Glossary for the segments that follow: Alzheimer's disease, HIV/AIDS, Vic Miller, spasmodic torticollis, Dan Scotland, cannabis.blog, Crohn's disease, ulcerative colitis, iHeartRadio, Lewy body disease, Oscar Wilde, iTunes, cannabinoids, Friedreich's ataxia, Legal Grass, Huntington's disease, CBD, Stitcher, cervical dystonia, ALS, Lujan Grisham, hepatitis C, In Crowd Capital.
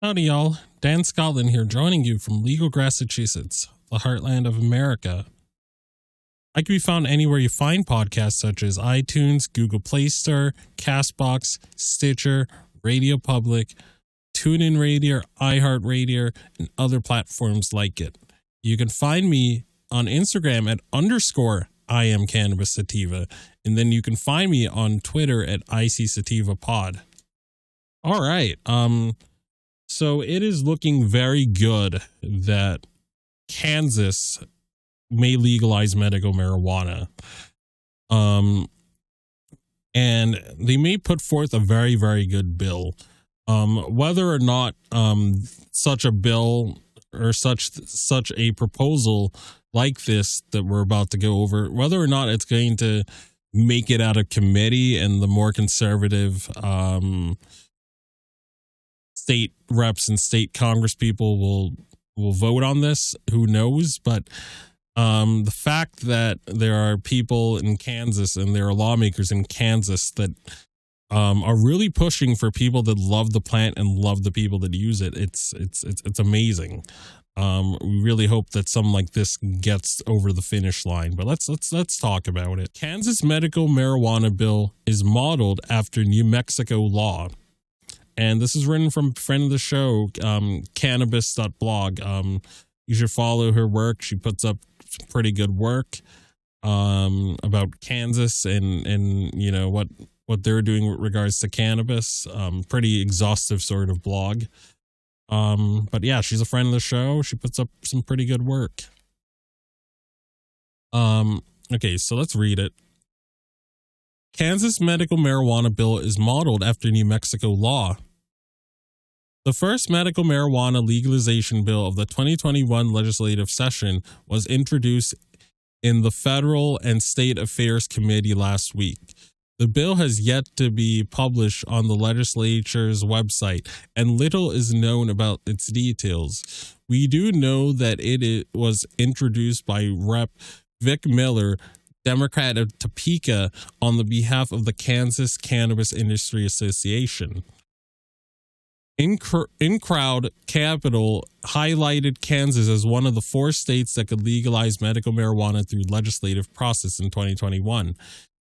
Howdy, y'all. Dan Scotland here, joining you from Legal Grass, Massachusetts, the heartland of America. I can be found anywhere you find podcasts such as iTunes, Google Play Store, CastBox, Stitcher, Radio Public, TuneIn Radio, iHeartRadio, and other platforms like it. You can find me on Instagram at _IamCannabisSativa, and then you can find me on Twitter at ICSativaPod. All right, so it is looking very good that Kansas may legalize medical marijuana. And they may put forth a very, very good bill. Whether or not such a bill or such a proposal like this that we're about to go over, whether or not it's going to make it out of committee and the more conservative state reps and state Congress people will vote on this, who knows? But the fact that there are people in Kansas and there are lawmakers in Kansas that are really pushing for people that love the plant and love the people that use it, it's amazing. We really hope that something like this gets over the finish line, but let's talk about it. Kansas medical marijuana bill is modeled after New Mexico law. And this is written from friend of the show, cannabis.blog. You should follow her work. She puts up pretty good work about Kansas and you know what they're doing with regards to cannabis. Pretty exhaustive sort of blog. But yeah, she's a friend of the show. She puts up some pretty good work. Okay, so let's read it. Kansas medical marijuana bill is modeled after New Mexico law. The first medical marijuana legalization bill of the 2021 legislative session was introduced in the Federal and State Affairs Committee last week. The bill has yet to be published on the legislature's website, and little is known about its details. We do know that it was introduced by Rep. Vic Miller, Democrat of Topeka, on the behalf of the Kansas Cannabis Industry Association. In Crowd Capital highlighted Kansas as one of the four states that could legalize medical marijuana through legislative process in 2021.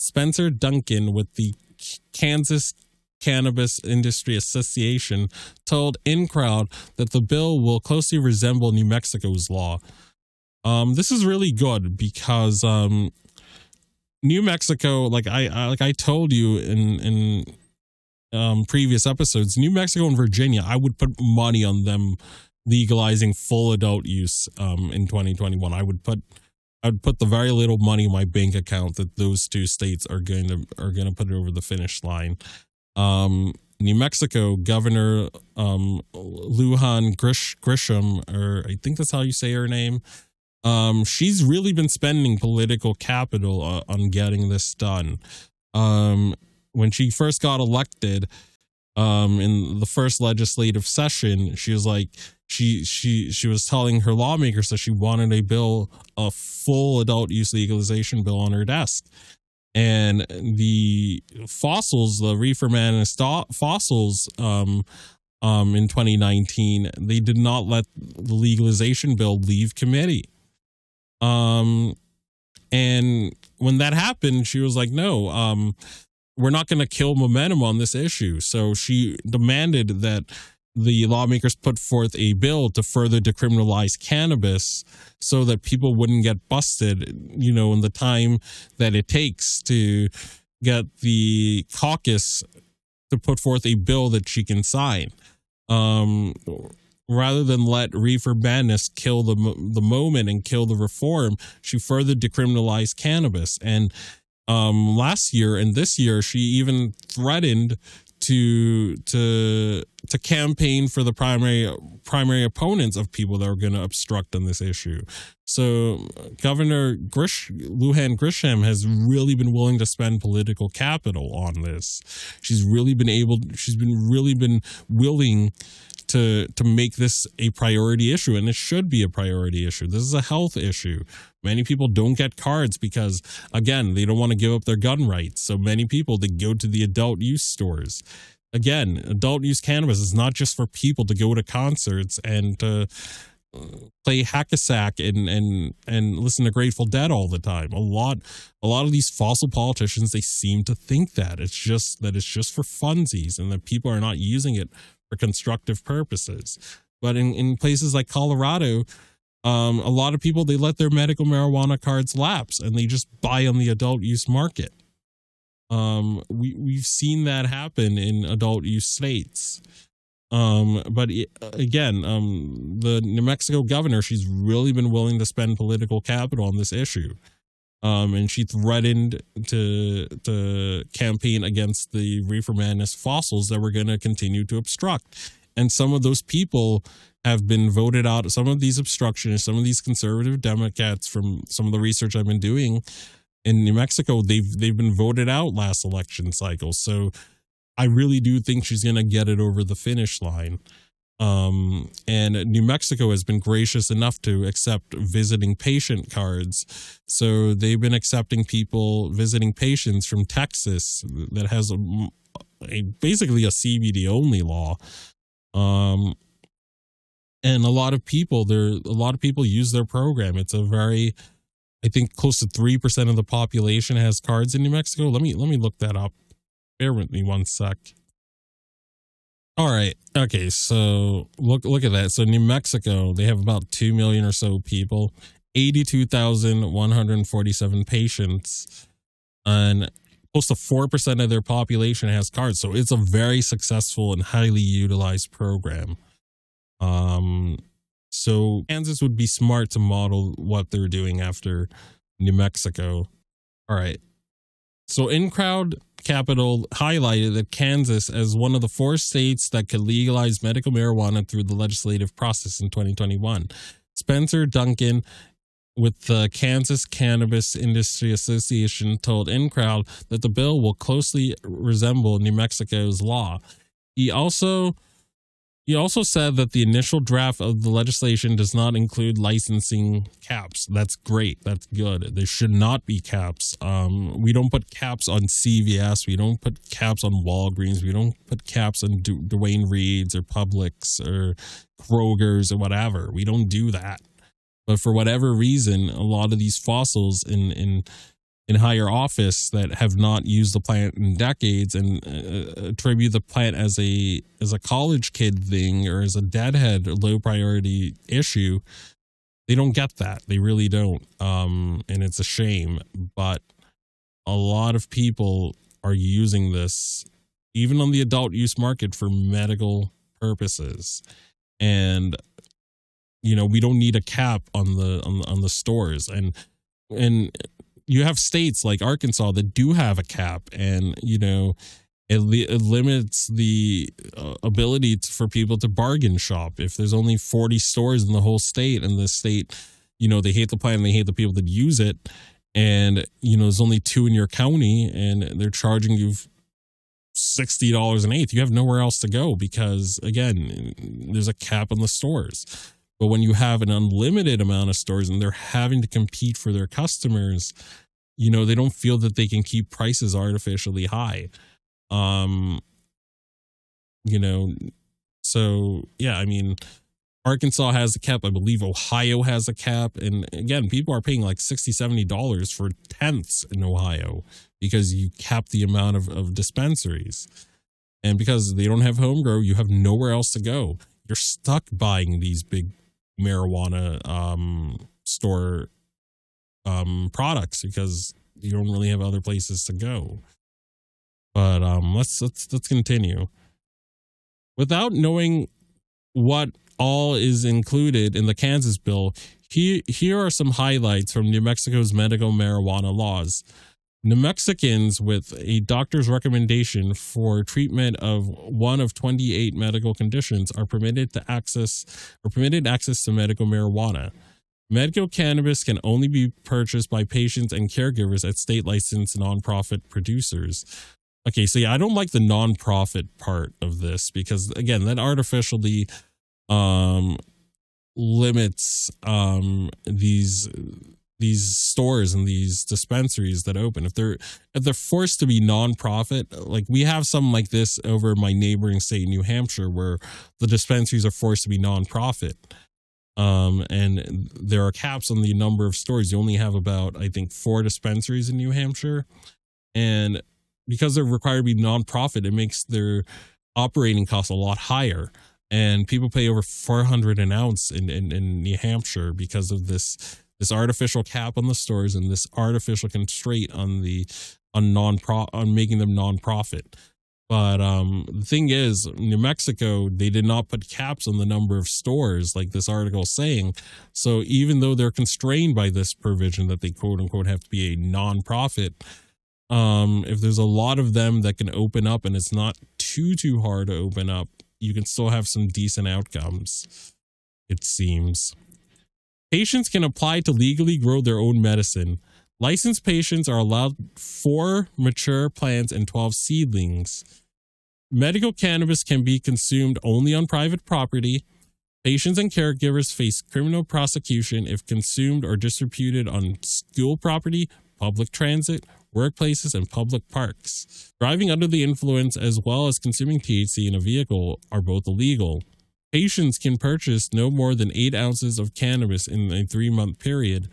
Spencer Duncan with the Kansas Cannabis Industry Association told In Crowd that the bill will closely resemble New Mexico's law. This is really good because New Mexico, like I told you in previous episodes, New Mexico and Virginia, I would put money on them legalizing full adult use in 2021. I would put the very little money in my bank account that those two states are going to put it over the finish line. New Mexico Governor Lujan Grisham, or I think that's how you say her name. She's really been spending political capital on getting this done. When she first got elected, in the first legislative session, she was like, she was telling her lawmakers that she wanted a full adult use legalization bill on her desk. And the reefer madness fossils, in 2019, they did not let the legalization bill leave committee. And when that happened, she was like, no, we're not going to kill momentum on this issue. So she demanded that the lawmakers put forth a bill to further decriminalize cannabis so that people wouldn't get busted, you know, in the time that it takes to get the caucus to put forth a bill that she can sign, rather than let reefer madness kill the moment and kill the reform. She further decriminalized cannabis, and last year and this year she even threatened to campaign for the primary opponents of people that are going to obstruct on this issue. So Governor Lujan Grisham has really been willing to spend political capital on this. She's really been willing to make this a priority issue, and it should be a priority issue. This is a health issue. Many people don't get cards because, again, they don't want to give up their gun rights. So many people, they go to the adult use stores. Again, adult use cannabis is not just for people to go to concerts and to play hack-a-sack and listen to Grateful Dead all the time. A lot of these fossil politicians, they seem to think that it's just for funsies and that people are not using it for constructive purposes. But in places like Colorado, a lot of people, they let their medical marijuana cards lapse and they just buy on the adult use market. We've seen that happen in adult use states. But the New Mexico governor, she's really been willing to spend political capital on this issue. And she threatened to campaign against the reefer madness fossils that were going to continue to obstruct. And some of those people have been voted out. Some of these obstructionists, some of these conservative Democrats, from some of the research I've been doing in New Mexico, they've been voted out last election cycle. So I really do think she's going to get it over the finish line. And New Mexico has been gracious enough to accept visiting patient cards. So they've been accepting people, visiting patients from Texas that has basically a CBD only law. And a lot of people use their program. It's a very, I think close to 3% of the population has cards in New Mexico. Let me look that up. Bear with me one sec. All right. Okay. So look at that. So New Mexico, they have about 2 million or so people, 82,147 patients, and close to 4% of their population has cards. So it's a very successful and highly utilized program. So Kansas would be smart to model what they're doing after New Mexico. All right. So In Crowd Capital highlighted that Kansas as one of the four states that could legalize medical marijuana through the legislative process in 2021. Spencer Duncan with the Kansas Cannabis Industry Association told In Crowd that the bill will closely resemble New Mexico's law. He also said that the initial draft of the legislation does not include licensing caps. That's great. That's good. There should not be caps. We don't put caps on CVS. We don't put caps on Walgreens. We don't put caps on Duane Reade's or Publix or Kroger's or whatever. We don't do that. But for whatever reason, a lot of these fossils in higher office that have not used the plant in decades and attribute the plant as a college kid thing or as a deadhead or low priority issue. They don't get that. They really don't. And it's a shame, but a lot of people are using this even on the adult use market for medical purposes. And, you know, we don't need a cap on the stores and you have states like Arkansas that do have a cap, and, you know, it limits the ability for people to bargain shop. If there's only 40 stores in the whole state and the state, you know, they hate the plan, they hate the people that use it. And, you know, there's only 2 in your county and they're charging you $60 an eighth. You have nowhere else to go because, again, there's a cap on the stores. But when you have an unlimited amount of stores and they're having to compete for their customers, you know, they don't feel that they can keep prices artificially high. You know, so, yeah, I mean, Arkansas has a cap. I believe Ohio has a cap. And again, people are paying like $60, $70 for tenths in Ohio because you cap the amount of dispensaries. And because they don't have home grow, you have nowhere else to go. You're stuck buying these big marijuana store products because you don't really have other places to go. But let's continue. Without knowing what all is included in the Kansas bill, here are some highlights from New Mexico's medical marijuana laws. New Mexicans with a doctor's recommendation for treatment of one of 28 medical conditions are permitted access to medical marijuana. Medical cannabis can only be purchased by patients and caregivers at state-licensed nonprofit producers. Okay, so yeah, I don't like the nonprofit part of this because, again, that artificially limits these stores and these dispensaries that open. If they're forced to be nonprofit, like we have some like this over my neighboring state, New Hampshire, where the dispensaries are forced to be nonprofit. And there are caps on the number of stores. You only have about, I think, 4 dispensaries in New Hampshire. And because they're required to be nonprofit, it makes their operating costs a lot higher. And people pay over $400 an ounce in New Hampshire because of this artificial cap on the stores and this artificial constraint on making them nonprofit. But the thing is, New Mexico, they did not put caps on the number of stores like this article is saying. So even though they're constrained by this provision that they quote unquote have to be a nonprofit, if there's a lot of them that can open up and it's not too hard to open up, you can still have some decent outcomes, it seems. Patients can apply to legally grow their own medicine. Licensed patients are allowed 4 mature plants and 12 seedlings. Medical cannabis can be consumed only on private property. Patients and caregivers face criminal prosecution if consumed or distributed on school property, public transit, workplaces, and public parks. Driving under the influence as well as consuming THC in a vehicle are both illegal. Patients can purchase no more than 8 ounces of cannabis in a 3-month period.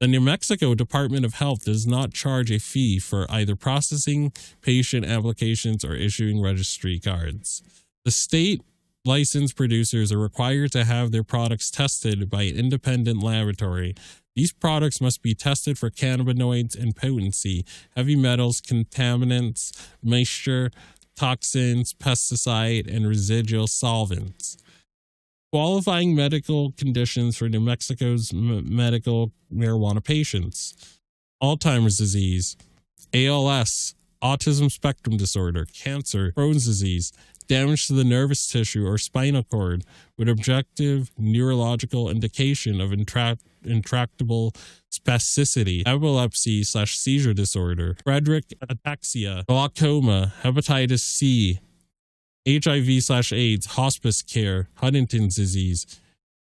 The New Mexico Department of Health does not charge a fee for either processing patient applications or issuing registry cards. The state licensed producers are required to have their products tested by an independent laboratory. These products must be tested for cannabinoids and potency, heavy metals, contaminants, moisture, toxins, pesticide, and residual solvents. Qualifying medical conditions for New Mexico's medical marijuana patients. Alzheimer's disease, ALS, autism spectrum disorder, cancer, Crohn's disease, damage to the nervous tissue or spinal cord with objective neurological indication of intractable spasticity, epilepsy/seizure disorder, Friedreich's ataxia, glaucoma, hepatitis C, HIV/AIDS, hospice care, Huntington's disease,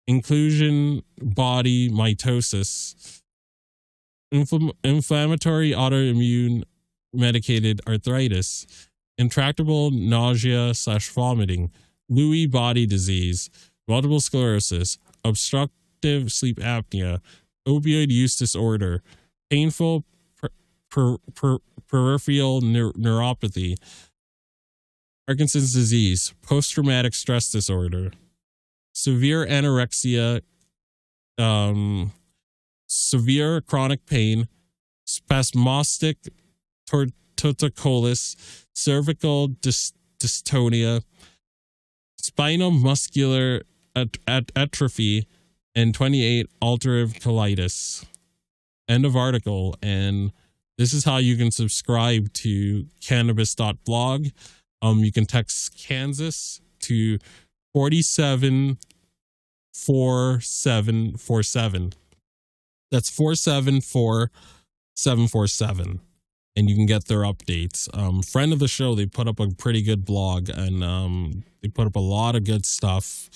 inclusion body mitosis, inflammatory autoimmune medicated arthritis, intractable nausea/vomiting, Lewy body disease, multiple sclerosis, obstructive sleep apnea, opioid use disorder, painful peripheral neuropathy, Parkinson's disease, post-traumatic stress disorder, severe anorexia, severe chronic pain, spasmodic torticollis, cervical dystonia, spinal muscular atrophy, and 28 ulcerative colitis. End of article. And this is how you can subscribe to cannabis.blog. You can text Kansas to 474747. That's 474747. And you can get their updates. Friend of the show, they put up a pretty good blog, and they put up a lot of good stuff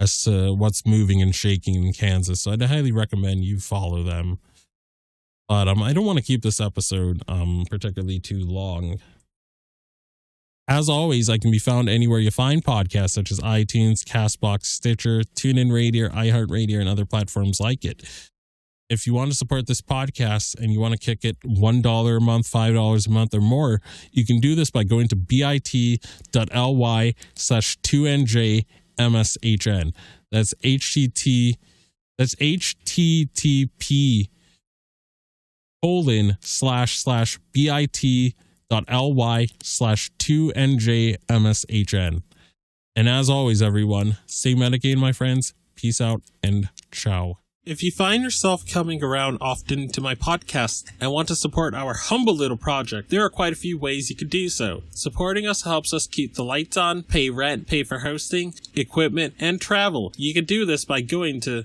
as to what's moving and shaking in Kansas. So I'd highly recommend you follow them. But I don't want to keep this episode particularly too long. As always, I can be found anywhere you find podcasts, such as iTunes, CastBox, Stitcher, TuneIn Radio, iHeartRadio, and other platforms like it. If you want to support this podcast and you want to kick it $1 a month, $5 a month or more, you can do this by going to bit.ly/2njmshn. That's http://bit.ly/2njmshn. And as always, everyone, stay medicated, my friends. Peace out and ciao. If you find yourself coming around often to my podcast and want to support our humble little project, there are quite a few ways you could do so. Supporting us helps us keep the lights on, pay rent, pay for hosting, equipment, and travel. You can do this by going to